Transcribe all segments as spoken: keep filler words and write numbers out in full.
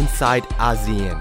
inside ASEAN.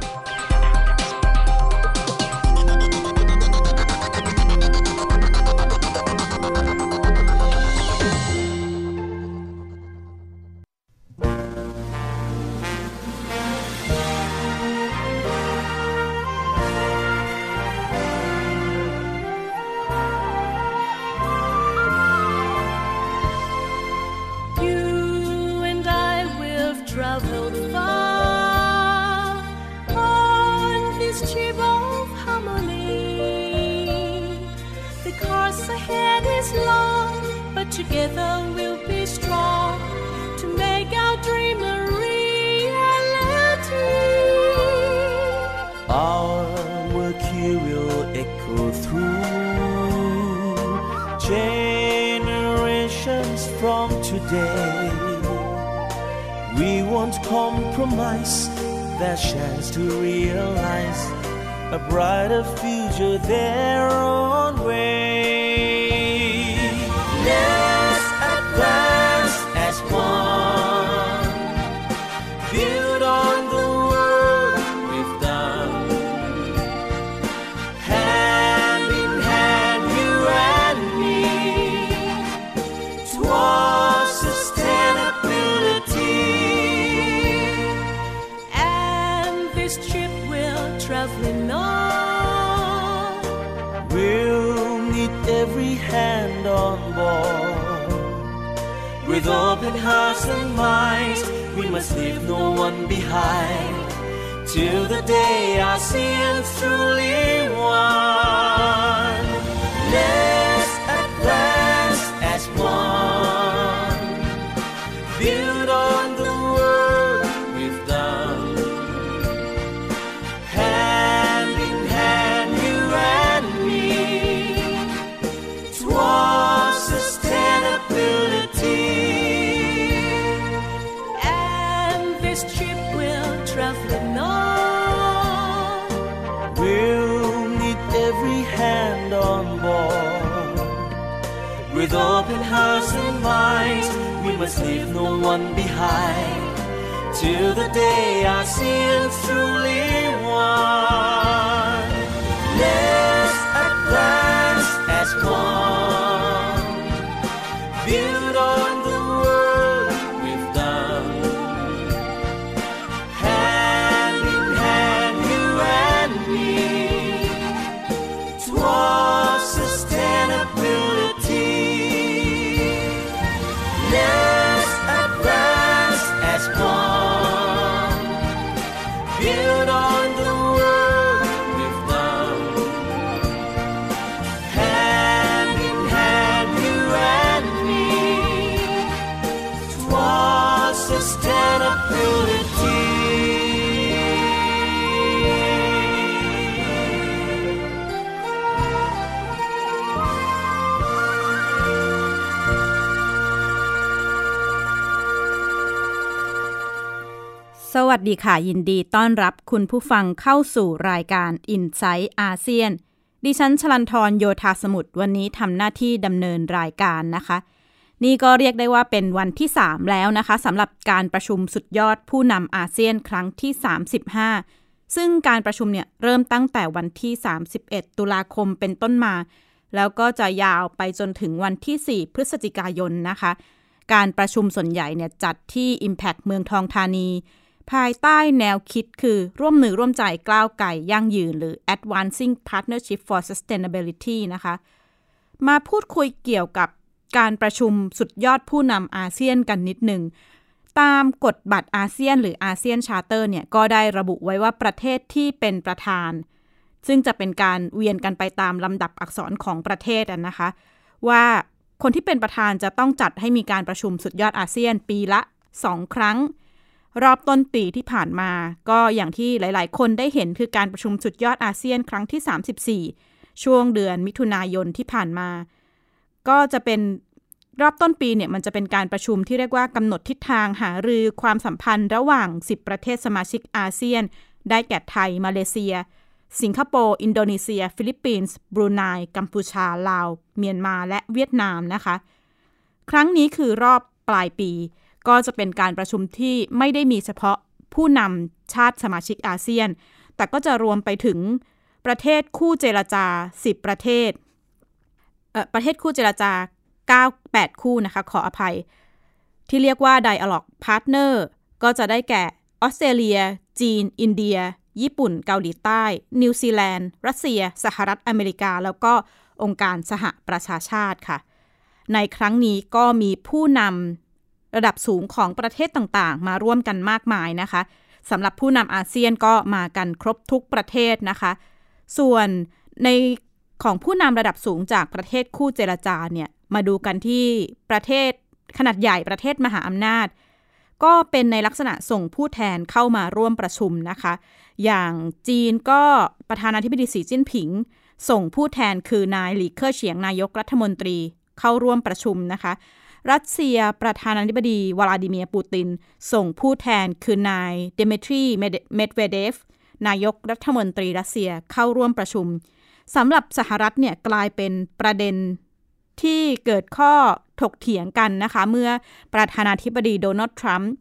Together we'll be strong to make our dream a reality. Our work here will echo through generations from today. We won't compromise their chance to realize a brighter future their own way. With open hearts and minds, we must leave no one behind, till the day ASEAN's truly one. Let's advance as one, build on the work we've done. Hand in hand, you and me, towards sustainability. This trip will travel on. We'll need every hand on board. With open hearts and minds, we must leave no one behind, till the day ASEAN's truly one. Let's advance as one, build on the world we've done.สวัสดีค่ะยินดีต้อนรับคุณผู้ฟังเข้าสู่รายการ Insight อาเซียน ดิฉันชลันทรโยธาสมุทรวันนี้ทำหน้าที่ดำเนินรายการนะคะนี่ก็เรียกได้ว่าเป็นวันที่สามแล้วนะคะสำหรับการประชุมสุดยอดผู้นำอาเซียนครั้งที่สามสิบห้าซึ่งการประชุมเนี่ยเริ่มตั้งแต่วันที่สามสิบเอ็ดตุลาคมเป็นต้นมาแล้วก็จะยาวไปจนถึงวันที่สี่พฤศจิกายนนะคะการประชุมส่วนใหญ่เนี่ยจัดที่ Impact เมืองทองธานีภายใต้แนวคิดคือร่วมมือร่วมใจก้าวไกลยั่งยืนหรือ Advancing Partnership for Sustainability นะคะมาพูดคุยเกี่ยวกับการประชุมสุดยอดผู้นำอาเซียนกันนิดหนึ่งตามกฎบัตรอาเซียนหรืออาเซียนชาร์เตอร์เนี่ยก็ได้ระบุไว้ว่าประเทศที่เป็นประธานซึ่งจะเป็นการเวียนกันไปตามลำดับอักษรของประเทศนะคะว่าคนที่เป็นประธานจะต้องจัดให้มีการประชุมสุดยอดอาเซียนปีละสองครั้งรอบต้นปีที่ผ่านมาก็อย่างที่หลายๆคนได้เห็นคือการประชุมสุดยอดอาเซียนครั้งที่สามสิบสี่ช่วงเดือนมิถุนายนที่ผ่านมาก็จะเป็นรอบต้นปีเนี่ยมันจะเป็นการประชุมที่เรียกว่ากำหนดทิศทางหารือความสัมพันธ์ระหว่างสิบประเทศสมาชิกอาเซียนได้แก่ไทยมาเลเซียสิงคโปร์อินโดนีเซียฟิลิปปินส์บรูไนกัมพูชาลาวเมียนมาและเวียดนามนะคะครั้งนี้คือรอบปลายปีก็จะเป็นการประชุมที่ไม่ได้มีเฉพาะ ผู้นำชาติสมาชิกอาเซียนแต่ก็จะรวมไปถึงประเทศคู่เจรจาสิบประเทศเอ่อประเทศคู่เจรจาเก้า แปดคู่นะคะขออภัยที่เรียกว่า Dialogue Partner ก็จะได้แก่ออสเตรเลียจีนอินเดียญี่ปุ่นเกาหลีใต้นิวซีแลนด์รัสเซียสหรัฐอเมริกาแล้วก็องค์การสหประชาชาติค่ะในครั้งนี้ก็มีผู้นำระดับสูงของประเทศต่างๆมาร่วมกันมากมายนะคะสำหรับผู้นำอาเซียนก็มากันครบทุกประเทศนะคะส่วนในของผู้นำระดับสูงจากประเทศคู่เจรจาเนี่ยมาดูกันที่ประเทศขนาดใหญ่ประเทศมหาอำนาจก็เป็นในลักษณะส่งผู้แทนเข้ามาร่วมประชุมนะคะอย่างจีนก็ประธานาธิบดีสีจิ้นผิงส่งผู้แทนคือนายหลีเค่อเฉียงนายกรัฐมนตรีเข้าร่วมประชุมนะคะรัสเซียประธานาธิบดีวลาดิเมียร์ปูตินส่งผู้แทนคือนายเดมิทรีเมดเวเดฟนายกรัฐมนตรีรัสเซียเข้าร่วมประชุมสำหรับสหรัฐเนี่ยกลายเป็นประเด็นที่เกิดข้อถกเถียงกันนะคะเมื่อประธานาธิบดีโดนัลด์ทรัมป์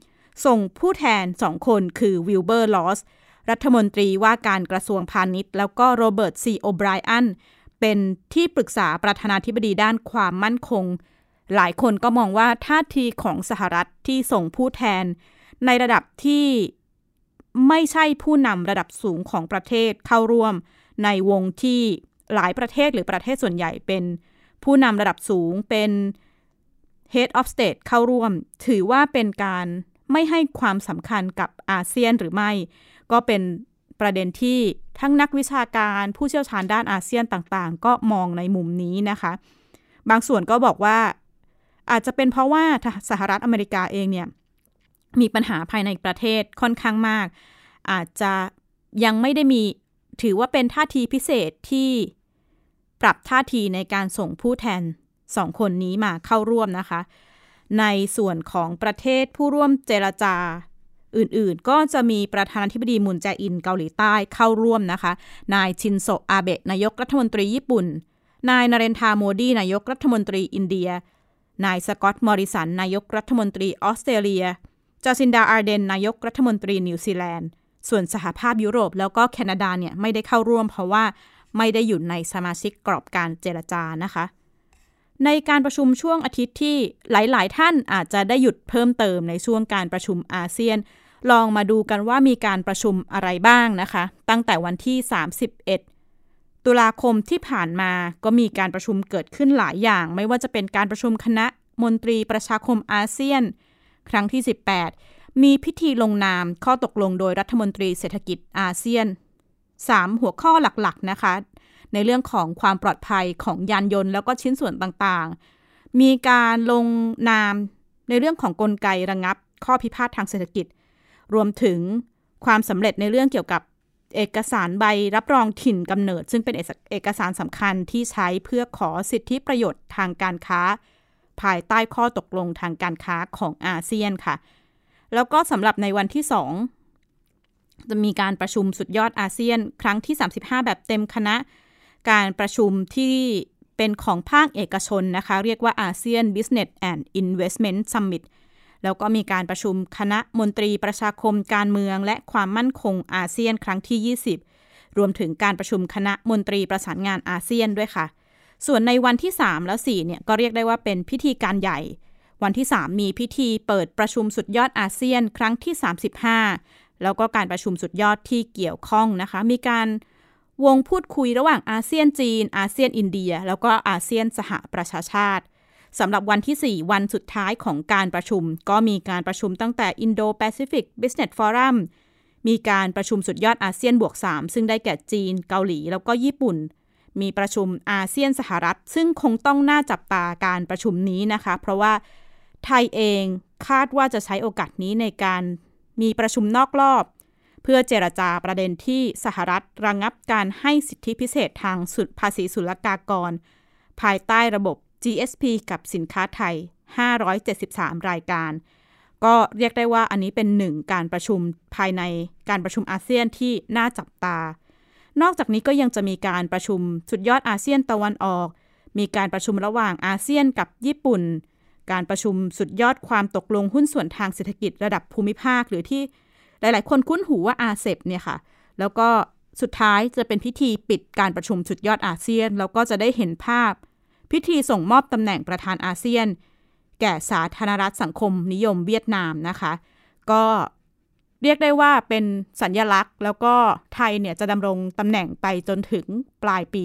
ส่งผู้แทนสองคนคือวิลเบอร์ลอสรัฐมนตรีว่าการกระทรวงพาณิชย์แล้วก็โรเบิร์ตซีโอไบรอันเป็นที่ปรึกษาประธานาธิบดีด้านความมั่นคงหลายคนก็มองว่าท่าทีของสหรัฐที่ส่งผู้แทนในระดับที่ไม่ใช่ผู้นำระดับสูงของประเทศเข้าร่วมในวงที่หลายประเทศหรือประเทศส่วนใหญ่เป็นผู้นำระดับสูงเป็น Head of State เข้าร่วมถือว่าเป็นการไม่ให้ความสำคัญกับอาเซียนหรือไม่ก็เป็นประเด็นที่ทั้งนักวิชาการผู้เชี่ยวชาญด้านอาเซียนต่างๆก็มองในมุมนี้นะคะบางส่วนก็บอกว่าอาจจะเป็นเพราะว่าสหรัฐอเมริกาเองเนี่ยมีปัญหาภายในประเทศค่อนข้างมากอาจจะยังไม่ได้มีถือว่าเป็นท่าทีพิเศษที่ปรับท่าทีในการส่งผู้แทนสองคนนี้มาเข้าร่วมนะคะในส่วนของประเทศผู้ร่วมเจรจาอื่นๆก็จะมีประธานาธิบดีมุนแจอินเกาหลีใต้เข้าร่วมนะคะนายชินโซอาเบะนายกรัฐมนตรีญี่ปุ่นนายนเรนทราโมดีนายกรัฐมนตรีอินเดียนายสกอตต์มอริสันนายกรัฐมนตรีออสเตรเลียจาซินดาอาร์เดนนายกรัฐมนตรีนิวซีแลนด์ส่วนสหภาพยุโรปแล้วก็แคนาดาเนี่ยไม่ได้เข้าร่วมเพราะว่าไม่ได้อยู่ในสมาชิกกรอบการเจรจานะคะในการประชุมช่วงอาทิตย์ที่หลายๆท่านอาจจะได้หยุดเพิ่มเติมในช่วงการประชุมอาเซียนลองมาดูกันว่ามีการประชุมอะไรบ้างนะคะตั้งแต่วันที่สามสิบเอ็ดตุลาคมที่ผ่านมาก็มีการประชุมเกิดขึ้นหลายอย่างไม่ว่าจะเป็นการประชุมคณะมนตรีประชาคมอาเซียนครั้งที่สิบแปดมีพิธีลงนามข้อตกลงโดยรัฐมนตรีเศรษฐกิจอาเซียนสามหัวข้อหลักๆนะคะในเรื่องของความปลอดภัยของยานยนต์แล้วก็ชิ้นส่วนต่างๆมีการลงนามในเรื่องของกลไกระงับข้อพิพาททางเศรษฐกิจรวมถึงความสำเร็จในเรื่องเกี่ยวกับเอกสารใบรับรองถิ่นกำเนิดซึ่งเป็นเอกสารสำคัญที่ใช้เพื่อขอสิทธิประโยชน์ทางการค้าภายใต้ข้อตกลงทางการค้าของอาเซียนค่ะแล้วก็สำหรับในวันที่สองจะมีการประชุมสุดยอดอาเซียนครั้งที่สามสิบห้าแบบเต็มคณะการประชุมที่เป็นของภาคเอกชนนะคะเรียกว่าอาเซียน Business and Investment Summit แล้วก็มีการประชุมคณะมนตรีประชาคมการเมืองและความมั่นคงอาเซียนครั้งที่ยี่สิบรวมถึงการประชุมคณะมนตรีประสานงานอาเซียนด้วยค่ะส่วนในวันที่สามและสี่เนี่ยก็เรียกได้ว่าเป็นพิธีการใหญ่วันที่สามมีพิธีเปิดประชุมสุดยอดอาเซียนครั้งที่สามสิบห้าแล้วก็การประชุมสุดยอดที่เกี่ยวข้องนะคะมีการวงพูดคุยระหว่างอาเซียนจีนอาเซียนอินเดียแล้วก็อาเซียนสหประชาชาติสำหรับวันที่สี่วันสุดท้ายของการประชุมก็มีการประชุมตั้งแต่ Indo-Pacific Business Forum มีการประชุมสุดยอดอาเซียนบวกสามซึ่งได้แก่จีนเกาหลีแล้วก็ญี่ปุ่นมีประชุมอาเซียนสหรัฐซึ่งคงต้องน่าจับตาการประชุมนี้นะคะเพราะว่าไทยเองคาดว่าจะใช้โอกาสนี้ในการมีประชุมนอกรอบเพื่อเจรจาประเด็นที่สหรัฐระงับการให้สิทธิพิเศษทางภาษีศุลกากรภายใต้ระบบ จี เอส พี กับสินค้าไทยห้าร้อยเจ็ดสิบสามรายการก็เรียกได้ว่าอันนี้เป็นหนึ่งการประชุมภายในการประชุมอาเซียนที่น่าจับตานอกจากนี้ก็ยังจะมีการประชุมสุดยอดอาเซียนตะวันออกมีการประชุมระหว่างอาเซียนกับญี่ปุ่นการประชุมสุดยอดความตกลงหุ้นส่วนทางเศรษฐกิจระดับภูมิภาคหรือที่ หลายๆคนคุ้นหูว่า อาเซป เนี่ยค่ะแล้วก็สุดท้ายจะเป็นพิธีปิดการประชุมสุดยอดอาเซียนแล้วก็จะได้เห็นภาพพิธีส่งมอบตำแหน่งประธานอาเซียนแก่สาธารณรัฐสังคมนิยมเวียดนามนะคะก็เรียกได้ว่าเป็นสัญลักษณ์แล้วก็ไทยเนี่ยจะดำรงตำแหน่งไปจนถึงปลายปี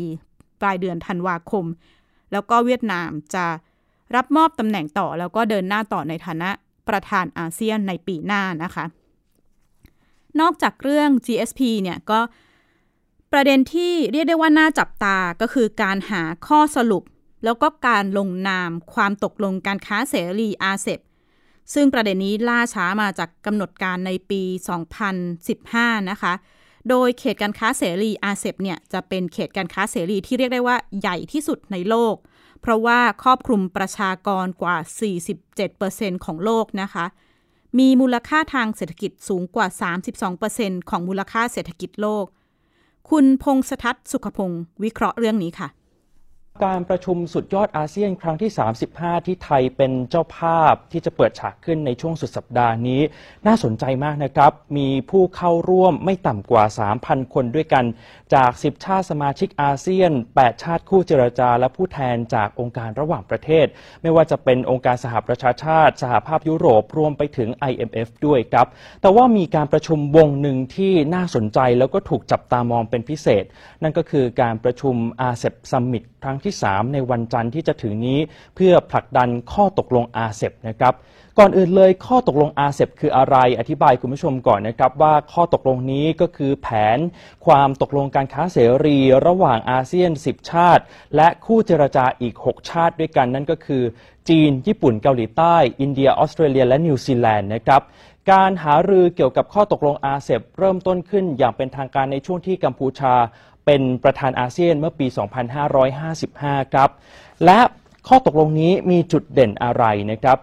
ปลายเดือนธันวาคมแล้วก็เวียดนามจะรับมอบตำแหน่งต่อแล้วก็เดินหน้าต่อในฐานะประธานอาเซียนในปีหน้านะคะนอกจากเรื่อง จี เอส พี เนี่ยก็ประเด็นที่เรียกได้ว่าน่าจับตาก็คือการหาข้อสรุปแล้วก็การลงนามความตกลงการค้าเสรีอาเซปซึ่งประเด็นนี้ล่าช้ามาจากกำหนดการในปีสองพันสิบห้านะคะโดยเขตการค้าเสรีอาเซปเนี่ยจะเป็นเขตการค้าเสรีที่เรียกได้ว่าใหญ่ที่สุดในโลกเพราะว่าครอบคลุมประชากรกว่า สี่สิบเจ็ดเปอร์เซ็นต์ ของโลกนะคะมีมูลค่าทางเศรษฐกิจสูงกว่า สามสิบสองเปอร์เซ็นต์ ของมูลค่าเศรษฐกิจโลกคุณพงษ์สทัศน์สุขพงศ์วิเคราะห์เรื่องนี้ค่ะการประชุมสุดยอดอาเซียนครั้งที่สามสิบห้าที่ไทยเป็นเจ้าภาพที่จะเปิดฉากขึ้นในช่วงสุดสัปดาห์นี้น่าสนใจมากนะครับมีผู้เข้าร่วมไม่ต่ำกว่า สามพัน คนด้วยกันจากสิบชาติสมาชิกอาเซียนแปดชาติคู่เจรจาและผู้แทนจากองค์การระหว่างประเทศไม่ว่าจะเป็นองค์การสหประชาชาติสหภาพยุโรปรวมไปถึง ไอ เอ็ม เอฟ ด้วยครับแต่ว่ามีการประชุมวงหนึ่งที่น่าสนใจแล้วก็ถูกจับตามองเป็นพิเศษนั่นก็คือการประชุม อาเซป Summit ครั้งที่สามในวันจันทร์ที่จะถึงนี้เพื่อผลักดันข้อตกลง อาเซป นะครับก่อนอื่นเลยข้อตกลง อาเซป คืออะไรอธิบายคุณผู้ชมก่อนนะครับว่าข้อตกลงนี้ก็คือแผนความตกลงการค้าเสรีระหว่างอาเซียนสิบชาติและคู่เจรจาอีกหกชาติด้วยกันนั่นก็คือจีนญี่ปุ่นเกาหลีใต้อินเดียออสเตรเลียและนิวซีแลนด์นะครับการหารือเกี่ยวกับข้อตกลง อาเซป เริ่มต้นขึ้นอย่างเป็นทางการในช่วงที่กัมพูชาเป็นประธานอาเซียนเมื่อปี สองพันห้าร้อยห้าสิบห้า ครับและข้อตกลงนี้มีจุดเด่นอะไรนะครับ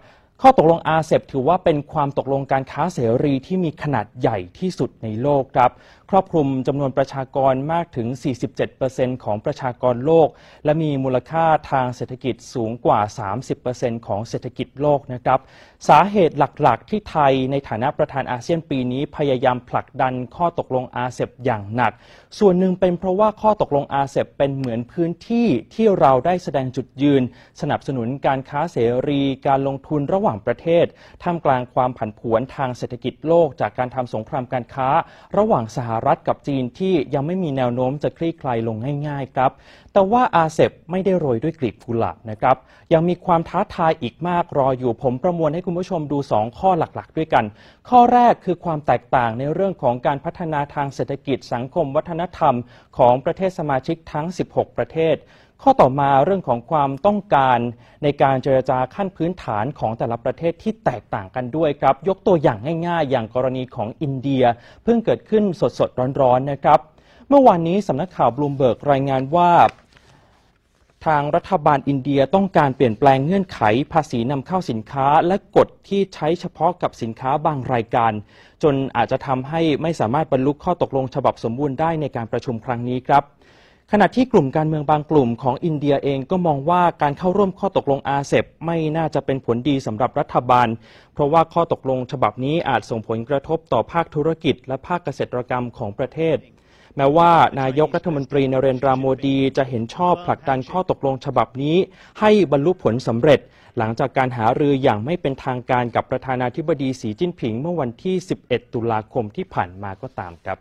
ข้อตกลง อาเซป ถือว่าเป็นความตกลงการค้าเสรีที่มีขนาดใหญ่ที่สุดในโลกครับครอบคลุมจำนวนประชากรมากถึง สี่สิบเจ็ดเปอร์เซ็นต์ ของประชากรโลกและมีมูลค่าทางเศรษฐกิจสูงกว่า สามสิบเปอร์เซ็นต์ ของเศรษฐกิจโลกนะครับสาเหตุหลักๆที่ไทยในฐานะประธานอาเซียนปีนี้พยายามผลักดันข้อตกลง อาเซป อย่างหนักส่วนหนึ่งเป็นเพราะว่าข้อตกลง อาเซป เป็นเหมือนพื้นที่ที่เราได้แสดงจุดยืนสนับสนุนการค้าเสรีการลงทุนระหว่างประเทศท่ามกลางความผันผวนทางเศรษฐกิจโลกจากการทำสงครามการค้าระหว่างสหรัฐกับจีนที่ยังไม่มีแนวโน้มจะคลี่คลายลงง่ายๆครับแต่ว่า อาเซป ไม่ได้โรยด้วยกลีบกุหลาบนะครับยังมีความท้าทายอีกมากรออยู่ผมประมวลให้คุณผู้ชมดูสองข้อหลักๆด้วยกันข้อแรกคือความแตกต่างในเรื่องของการพัฒนาทางเศรษฐกิจสังคมวัฒนธรรมของประเทศสมาชิกทั้งสิบหกประเทศข้อต่อมาเรื่องของความต้องการในการเจรจาขั้นพื้นฐานของแต่ละประเทศที่แตกต่างกันด้วยครับยกตัวอย่างง่ายๆอย่างกรณีของอินเดียเพิ่งเกิดขึ้นสดๆร้อนๆนะครับเมื่อวานนี้สำนักข่าวบลูมเบิร์กรายงานว่าทางรัฐบาลอินเดียต้องการเปลี่ยนแปลงเงื่อนไขภาษีนำเข้าสินค้าและกฎที่ใช้เฉพาะกับสินค้าบางรายการจนอาจจะทำให้ไม่สามารถบรรลุข้อตกลงฉบับสมบูรณ์ได้ในการประชุมครั้งนี้ครับขณะที่กลุ่มการเมืองบางกลุ่มของอินเดียเองก็มองว่าการเข้าร่วมข้อตกลง อาเซป ไม่น่าจะเป็นผลดีสำหรับรัฐบาลเพราะว่าข้อตกลงฉบับนี้อาจส่งผลกระทบต่อภาคธุรกิจและภาคเกษตรกรรมของประเทศแม้ว่านายกรัฐมนตรีนเรนทราโมดีจะเห็นชอบผลักดันข้อตกลงฉบับนี้ให้บรรลุผลสำเร็จหลังจากการหารืออย่างไม่เป็นทางการกับประธานาธิบดีสีจิ้นผิงเมื่อวันที่สิบเอ็ดตุลาคมที่ผ่านมาก็ตามครับ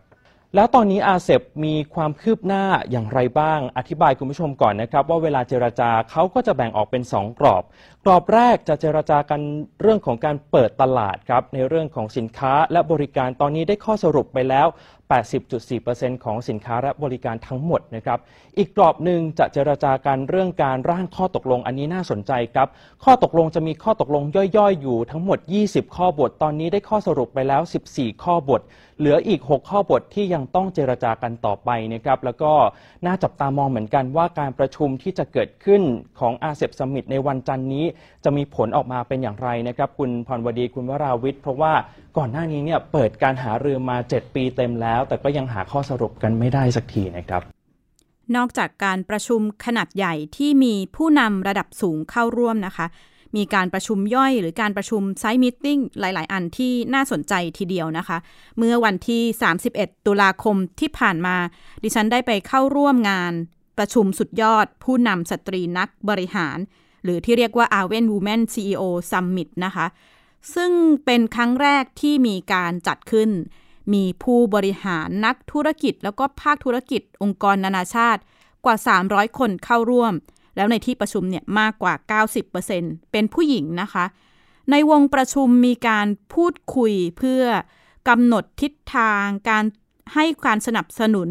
แล้วตอนนี้ อาเซป มีความคืบหน้าอย่างไรบ้างอธิบายคุณผู้ชมก่อนนะครับว่าเวลาเจรจาเขาก็จะแบ่งออกเป็นสองกรอบกรอบแรกจะเจรจากันเรื่องของการเปิดตลาดครับในเรื่องของสินค้าและบริการตอนนี้ได้ข้อสรุปไปแล้ว แปดสิบจุดสี่เปอร์เซ็นต์ ของสินค้าและบริการทั้งหมดนะครับอีกกรอบหนึ่งจะเจรจากันเรื่องการร่างข้อตกลงอันนี้น่าสนใจครับข้อตกลงจะมีข้อตกลงย่อยๆอยู่ทั้งหมดยี่สิบข้อบทตอนนี้ได้ข้อสรุปไปแล้วสิบสี่ข้อบทเหลืออีกหกข้อบทที่ยังต้องเจรจากันต่อไปนะครับแล้วก็น่าจับตามองเหมือนกันว่าการประชุมที่จะเกิดขึ้นของ อาเซป Summit ในวันจันทร์นี้จะมีผลออกมาเป็นอย่างไรนะครับคุณพรวดีคุณวราวิทย์เพราะว่าก่อนหน้านี้เนี่ยเปิดการหารือมาเจ็ดปีเต็มแล้วแต่ก็ยังหาข้อสรุปกันไม่ได้สักทีนะครับนอกจากการประชุมขนาดใหญ่ที่มีผู้นำระดับสูงเข้าร่วมนะคะ มีการประชุมย่อยหรือการประชุมไซต์มีตติ้งหลายๆอันที่น่าสนใจทีเดียวนะคะเมื่อวันที่สามสิบเอ็ดตุลาคมที่ผ่านมาดิฉันได้ไปเข้าร่วมงานประชุมสุดยอดผู้นำสตรีนักบริหารหรือที่เรียกว่า Avon Women ซี อี โอ Summit นะคะซึ่งเป็นครั้งแรกที่มีการจัดขึ้นมีผู้บริหารนักธุรกิจแล้วก็ภาคธุรกิจองค์กรนานาชาติกว่าสามร้อยคนเข้าร่วมแล้วในที่ประชุมเนี่ยมากกว่า เก้าสิบเปอร์เซ็นต์ เป็นผู้หญิงนะคะในวงประชุมมีการพูดคุยเพื่อกำหนดทิศทางการให้การสนับสนุน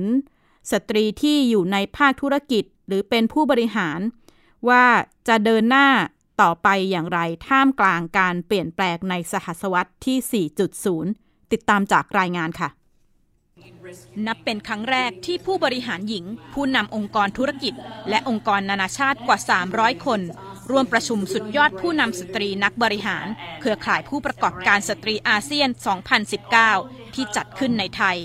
สตรีที่อยู่ในภาคธุรกิจหรือเป็นผู้บริหารว่าจะเดินหน้าต่อไปอย่างไรท่ามกลางการเปลี่ยนแปลงในสหศตวรรษที่ สี่จุดศูนย์ ติดตามจากรายงานค่ะนับเป็นครั้งแรกที่ผู้บริหารหญิงผู้นำองค์กรธุรกิจและองค์กรนานาชาติกว่าสามร้อยคนร่วมประชุมสุดยอดผู้นำสตรีนักบริหารเครือข่ายผู้ประกอบการสตรีอาเซียน สองพันสิบเก้า ที่จัดขึ้นในไทย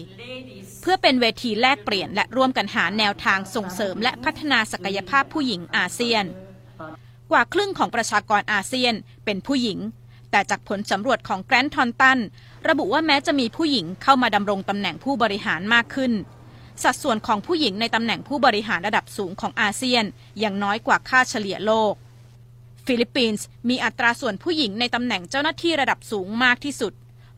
เพื่อเป็นเวทีแลกเปลี่ยนและร่วมกันหาแนวทางส่งเสริมและพัฒนาศักยภาพผู้หญิงอาเซียนกว่าครึ่งของประชากรอาเซียนเป็นผู้หญิงแต่จากผลสำรวจของแกรนด์ทอนตันระบุว่าแม้จะมีผู้หญิงเข้ามาดำรงตำแหน่งผู้บริหารมากขึ้นสัดส่วนของผู้หญิงในตำแหน่งผู้บริหารระดับสูงของอาเซียนยังน้อยกว่าค่าเฉลี่ยโลกฟิลิปปินส์มีอัตราส่วนผู้หญิงในตำแหน่งเจ้าหน้าที่ระดับสูงมากที่สุด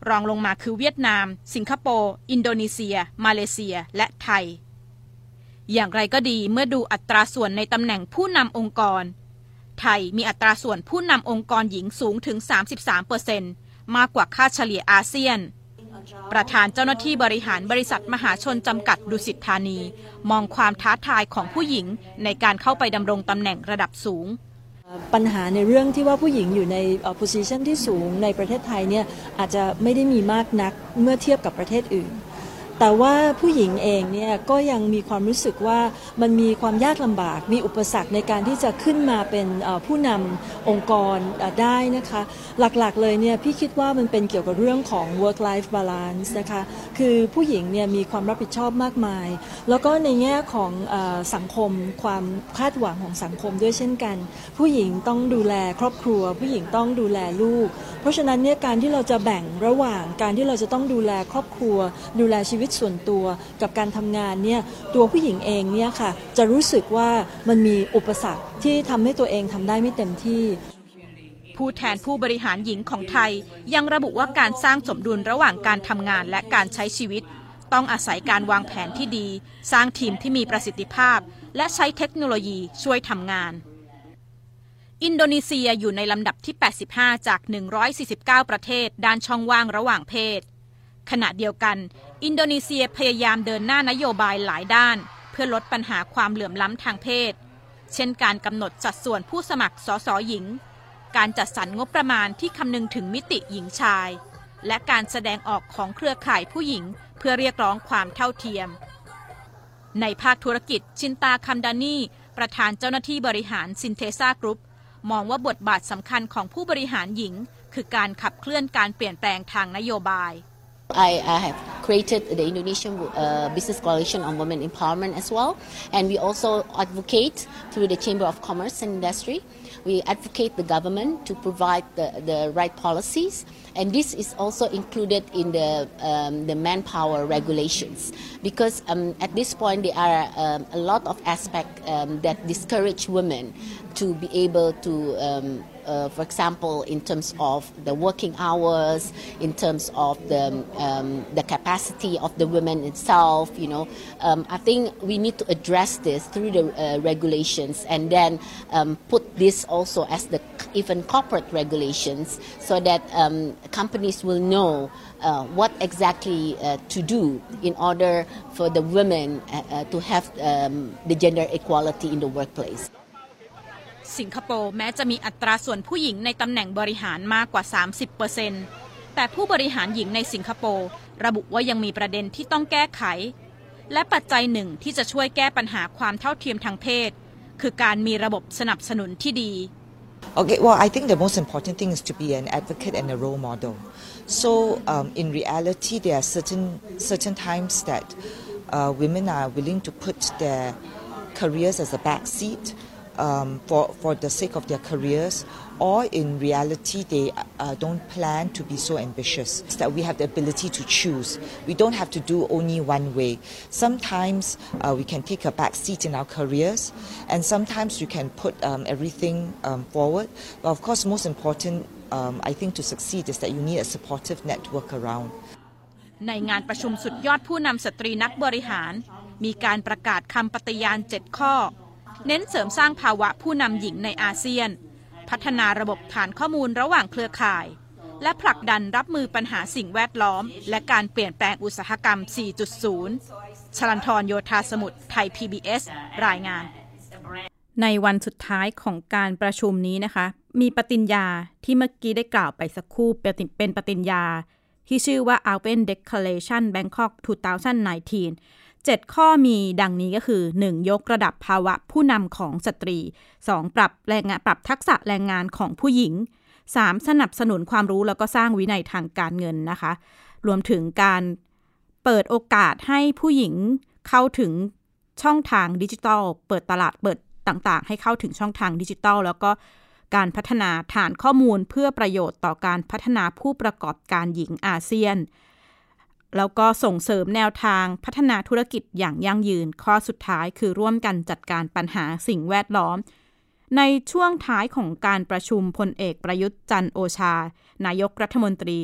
รองลงมาคือเวียดนามสิงคโปร์อินโดนีเซียมาเลเซียและไทยอย่างไรก็ดีเมื่อดูอัตราส่วนในตำแหน่งผู้นำองค์กรไทยมีอัตราส่วนผู้นำองค์กรหญิงสูงถึง สามสิบสามเปอร์เซ็นต์ มากกว่าค่าเฉลี่ยอาเซียนประธานเจ้าหน้าที่บริหารบริษัทมหาชนจำกัดดุสิตธานีมองความท้าทายของผู้หญิงในการเข้าไปดำรงตำแหน่งระดับสูงปัญหาในเรื่องที่ว่าผู้หญิงอยู่ใน position ที่สูงในประเทศไทยเนี่ยอาจจะไม่ได้มีมากนักเมื่อเทียบกับประเทศอื่นแต่ว่าผู้หญิงเองเนี่ยก็ยังมีความรู้สึกว่ามันมีความยากลำบากมีอุปสรรคในการที่จะขึ้นมาเป็นผู้นำองค์กรได้นะคะหลักๆเลยเนี่ยพี่คิดว่ามันเป็นเกี่ยวกับเรื่องของ work life balance นะคะคือผู้หญิงเนี่ยมีความรับผิดชอบมากมายแล้วก็ในแง่ของสังคมความคาดหวังของสังคมด้วยเช่นกันผู้หญิงต้องดูแลครอบครัวผู้หญิงต้องดูแลลูกเพราะฉะนั้นเนี่ยการที่เราจะแบ่งระหว่างการที่เราจะต้องดูแลครอบครัวดูแลชีวิตส่วนตัวกับการทำงานเนี่ยตัวผู้หญิงเองเนี่ยค่ะจะรู้สึกว่ามันมีอุปสรรคที่ทำให้ตัวเองทำได้ไม่เต็มที่ผู้แทนผู้บริหารหญิงของไทยยังระบุว่าการสร้างสมดุลระหว่างการทำงานและการใช้ชีวิตต้องอาศัยการวางแผนที่ดีสร้างทีมที่มีประสิทธิภาพและใช้เทคโนโลยีช่วยทำงานอินโดนีเซียอยู่ในลำดับที่แปดสิบห้าจากหนึ่งร้อยสี่สิบเก้าประเทศด้านช่องว่างระหว่างเพศขณะเดียวกันอินโดนีเซียพยายามเดินหน้านโยบายหลายด้านเพื่อลดปัญหาความเหลื่อมล้ำทางเพศเช่นการกำหนดสัดส่วนผู้สมัครสสหญิงการจัดสรรงบประมาณที่คำนึงถึงมิติหญิงชายและการแสดงออกของเครือข่ายผู้หญิงเพื่อเรียกร้องความเท่าเทียมในภาคธุรกิจชินตาคัมดานีประธานเจ้าหน้าที่บริหารซินเทซ่ากรุ๊ปมองว่าบทบาทสำคัญของผู้บริหารหญิงคือการขับเคลื่อนการเปลี่ยนแปลงทางนโยบายI, I have created the Indonesian uh, Business Coalition on Women Empowerment as well, and we also advocate through the Chamber of Commerce and Industry. We advocate the government to provide the, the right policies, and this is also included in the um, the manpower regulations because um, at this point there are um, a lot of aspects um, that discourage women to be able to. Um, Uh, for example, in terms of the working hours, in terms of the um, the capacity of the women itself, you know, um, I think we need to address this through the uh, regulations and then um, put this also as the even corporate regulations, so that um, companies will know uh, what exactly uh, to do in order for the women uh, uh, to have um, the gender equality in the workplace.สิงคโปร์แม้จะมีอัตราส่วนผู้หญิงในตำแหน่งบริหารมากกว่า สามสิบเปอร์เซ็นต์ แต่ผู้บริหารหญิงในสิงคโปร์ระบุว่ายังมีประเด็นที่ต้องแก้ไขและปัจจัยหนึ่งที่จะช่วยแก้ปัญหาความเท่าเทียมทางเพศคือการมีระบบสนับสนุนที่ดี Okay, well, I think the most important thing is to be an advocate and a role model. So, um, in reality, there are certain certain times that uh, women are willing to put their careers as a backseat um, for, for the sake of their careers, or in reality they uh, don't plan to be so ambitious. It's that we have the ability to choose. We don't have to do only one way. Sometimes uh, we can take a back seat in our careers, and sometimes we can put um, everything um, forward. But of course, most important um, I think to succeed is that you need a supportive network around. ในงานประชุมสุดยอดผู้นำสตรีนักบริหารมีการประกาศคำปฏิญาณเจ็ดข้อเน้นเสริมสร้างภาวะผู้นำหญิงในอาเซียนพัฒนาระบบฐานข้อมูลระหว่างเครือข่ายและผลักดันรับมือปัญหาสิ่งแวดล้อมและการเปลี่ยนแปลงอุตสาหกรรม สี่จุดศูนย์ ชลันทร โยธาสมุทรไทย พี บี เอส รายงานในวันสุดท้ายของการประชุมนี้นะคะมีปฏิญญาที่เมื่อกี้ได้กล่าวไปสักครู่เป็นปฏิญญาที่ชื่อว่า Open Declaration Bangkok สองพันสิบเก้า เจ็ดข้อมีดังนี้ก็คือ หนึ่ง ยกระดับภาวะผู้นำของสตรี สอง ปรับแรงงานปรับทักษะแรงงานของผู้หญิง สาม สนับสนุนความรู้แล้วก็สร้างวินัยทางการเงินนะคะรวมถึงการเปิดโอกาสให้ผู้หญิงเข้าถึงช่องทางดิจิทัลเปิดตลาดเปิดต่างๆให้เข้าถึงช่องทางดิจิทัลแล้วก็การพัฒนาฐานข้อมูลเพื่อประโยชน์ต่อการพัฒนาผู้ประกอบการหญิงอาเซียนแล้วก็ส่งเสริมแนวทางพัฒนาธุรกิจอย่างยั่งยืนข้อสุดท้ายคือร่วมกันจัดการปัญหาสิ่งแวดล้อมในช่วงท้ายของการประชุมพลเอกประยุทธ์จันทร์โอชานายกรัฐมนตรี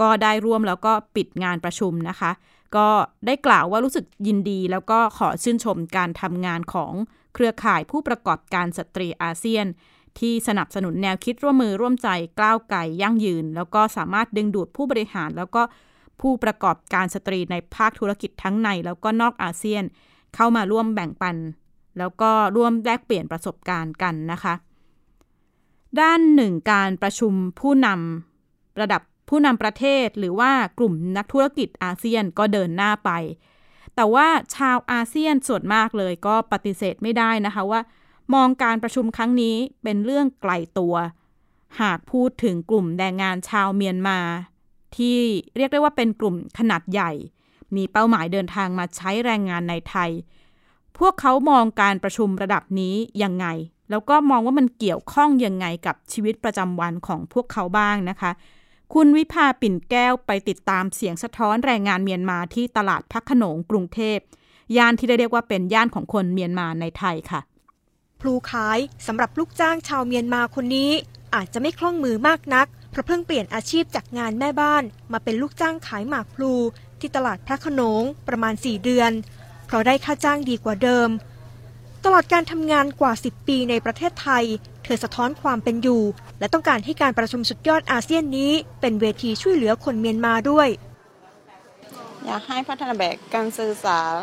ก็ได้ร่วมแล้วก็ปิดงานประชุมนะคะก็ได้กล่าวว่ารู้สึกยินดีแล้วก็ขอชื่นชมการทำงานของเครือข่ายผู้ประกอบการสตรีอาเซียนที่สนับสนุนแนวคิดร่วมมือร่วมใจก้าวไกลยั่งยืนแล้วก็สามารถดึงดูดผู้บริหารแล้วก็ผู้ประกอบการสตรีในภาคธุรกิจทั้งในแล้วก็นอกอาเซียนเข้ามาร่วมแบ่งปันแล้วก็ร่วมแลกเปลี่ยนประสบการณ์กันนะคะด้านหนึ่งการประชุมผู้นำระดับผู้นำประเทศหรือว่ากลุ่มนักธุรกิจอาเซียนก็เดินหน้าไปแต่ว่าชาวอาเซียนส่วนมากเลยก็ปฏิเสธไม่ได้นะคะว่ามองการประชุมครั้งนี้เป็นเรื่องไกลตัวหากพูดถึงกลุ่มแรงงานชาวเมียนมาที่เรียกได้ว่าเป็นกลุ่มขนาดใหญ่มีเป้าหมายเดินทางมาใช้แรงงานในไทยพวกเขามองการประชุมระดับนี้ยังไงแล้วก็มองว่ามันเกี่ยวข้องยังไงกับชีวิตประจำวันของพวกเขาบ้างนะคะคุณวิภาปิ่นแก้วไปติดตามเสียงสะท้อนแรงงานเมียนมาที่ตลาดพระโขนงกรุงเทพย่านที่ได้เรียกว่าเป็นย่านของคนเมียนมาในไทยค่ะพลูขายสำหรับลูกจ้างชาวเมียนมาคนนี้อาจจะไม่คล่องมือมากนักเพราะเพิ่งเปลี่ยนอาชีพจากงานแม่บ้านมาเป็นลูกจ้างขายหมากพลูที่ตลาดพระโขนงประมาณสี่เดือนเพราะได้ค่าจ้างดีกว่าเดิมตลอดการทำงานกว่าสิบปีในประเทศไทยเธอสะท้อนความเป็นอยู่และต้องการให้การประชุมสุดยอดอาเซียนนี้เป็นเวทีช่วยเหลือคนเมียนมาด้วยอยากให้พัฒนาแบบการสื่อสาร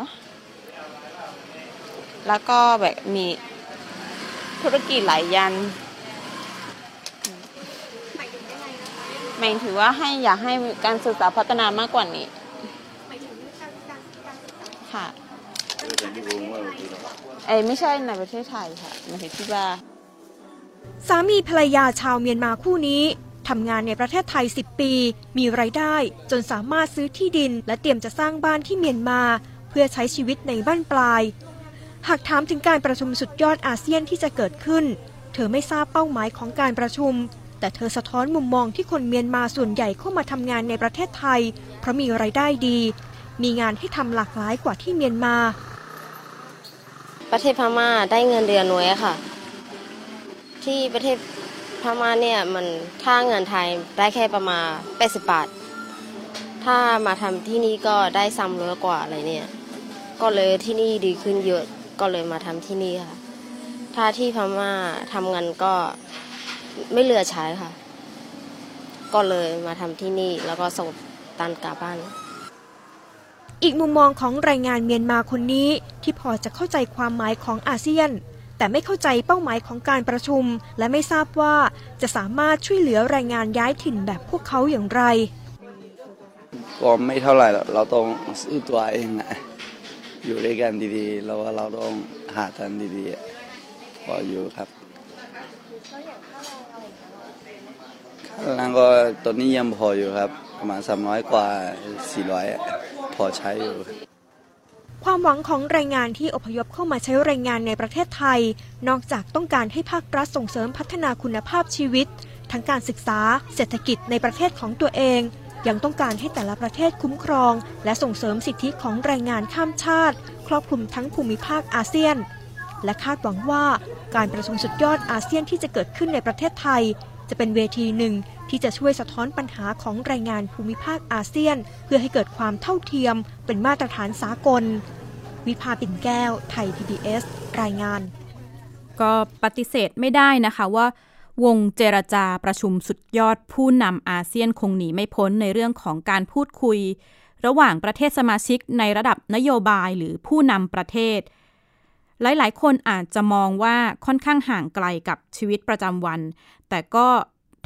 แล้วก็แบบมีธุรกิจหลายอย่างหมายถึงว่าให้อยากให้การศึกษาพัฒนามากกว่านี้ค่ะเอ้ไม่ใช่ในประเทศไทยค่ะในประเทศที่ว่าสามีภรรยาชาวเมียนมาคู่นี้ทำงานในประเทศไทยสิบปีมีรายได้จนสามารถซื้อที่ดินและเตรียมจะสร้างบ้านที่เมียนมาเพื่อใช้ชีวิตในบ้านปลายหากถามถึงการประชุมสุดยอดอาเซียนที่จะเกิดขึ้นเธอไม่ทราบเป้าหมายของการประชุมแต่เธอสะท้อนมุมมองที่คนเมียนมาส่วนใหญ่เข้ามาทำงานในประเทศไทยเพราะมีรายได้ดีมีงานให้ทำหลากหลายกว่าที่เมียนมาประเทศพม่าได้เงินเดือนน้อยค่ะที่ประเทศพม่าเนี่ยมันค่าเงินไทยได้แค่ประมาณแปดสิบบาทถ้ามาทำที่นี่ก็ได้ซ้ำร้อยกว่าอะไรเนี่ยก็เลยที่นี่ดีขึ้นเยอะก็เลยมาทำที่นี่ค่ะถ้าที่พม่าทำเงินก็ไม่เหลือใช้ค่ะก็เลยมาทำที่นี่แล้วก็ส่งตันกลับบ้านอีกมุมมองของแรงงานเมียนมาคนนี้ที่พอจะเข้าใจความหมายของอาเซียนแต่ไม่เข้าใจเป้าหมายของการประชุมและไม่ทราบว่าจะสามารถช่วยเหลือแรงงานย้ายถิ่นแบบพวกเขาอย่างไรก็ไม่เท่าไหร่เราต้องซื้อตัวเองนะอยู่ด้วยกันดีๆแล้วว่าเราต้องหาทางดีๆพออยู่ครับข้างล่างก็ตอนนี้ยังพออยู่ครับประมาณสามร้อยกว่าสี่ร้อยพอใช้อยู่ ความหวังของแรงงานที่อพยพเข้ามาใช้แรงงานในประเทศไทยนอกจากต้องการให้ภาครัฐส่งเสริมพัฒนาคุณภาพชีวิตทั้งการศึกษาเศรษฐกิจในประเทศของตัวเองยังต้องการให้แต่ละประเทศคุ้มครองและส่งเสริมสิทธิของแรงงานข้ามชาติครอบคลุมทั้งภูมิภาคอาเซียนและคาดหวังว่าการประชุมสุดยอดอาเซียนที่จะเกิดขึ้นในประเทศไทยจะเป็นเวทีหนึ่งที่จะช่วยสะท้อนปัญหาของแรงงานภูมิภาคอาเซียนเพื่อให้เกิดความเท่าเทียมเป็นมาตรฐานสากลวิภาปิ่นแก้วไทย พี บี เอส รายงานก็ปฏิเสธไม่ได้นะคะว่าวงเจรจาประชุมสุดยอดผู้นำอาเซียนคงหนีไม่พ้นในเรื่องของการพูดคุยระหว่างประเทศสมาชิกในระดับนโยบายหรือผู้นำประเทศหลายๆคนอาจจะมองว่าค่อนข้างห่างไกลกับชีวิตประจำวันแต่ก็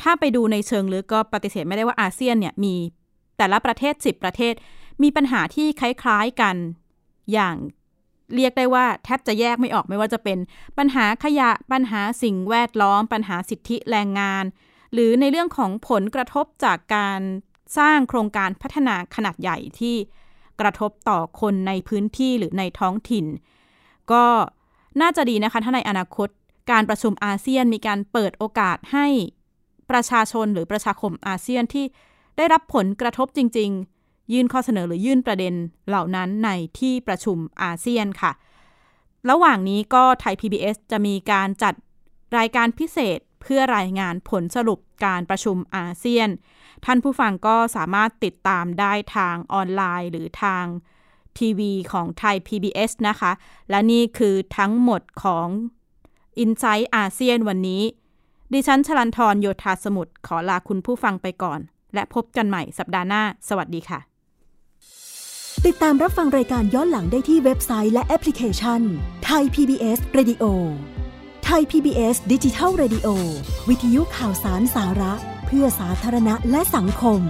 ถ้าไปดูในเชิงลึกก็ปฏิเสธไม่ได้ว่าอาเซียนเนี่ยมีแต่ละประเทศสิบประเทศมีปัญหาที่คล้ายๆกันอย่างเรียกได้ว่าแทบจะแยกไม่ออกไม่ว่าจะเป็นปัญหาขยะปัญหาสิ่งแวดล้อมปัญหาสิทธิแรงงานหรือในเรื่องของผลกระทบจากการสร้างโครงการพัฒนาขนาดใหญ่ที่กระทบต่อคนในพื้นที่หรือในท้องถิ่นก็น่าจะดีนะคะถ้าในอนาคตการประชุมอาเซียนมีการเปิดโอกาสให้ประชาชนหรือประชาคมอาเซียนที่ได้รับผลกระทบจริงๆยื่นข้อเสนอหรือยื่นประเด็นเหล่านั้นในที่ประชุมอาเซียนค่ะระหว่างนี้ก็ไทย พี บี เอส จะมีการจัดรายการพิเศษเพื่อรายงานผลสรุปการประชุมอาเซียนท่านผู้ฟังก็สามารถติดตามได้ทางออนไลน์หรือทางทีวีของไทย พี บี เอส นะคะและนี่คือทั้งหมดของ Insight อาเซียนวันนี้ดิฉันชลันทรโยธาสมุทรขอลาคุณผู้ฟังไปก่อนและพบกันใหม่สัปดาห์หน้าสวัสดีค่ะติดตามรับฟังรายการย้อนหลังได้ที่เว็บไซต์และแอปพลิเคชัน Thai พี บี เอส Radio Thai พี บี เอส Digital Radio วิทยุข่าวสารสาระเพื่อสาธารณะและสังคม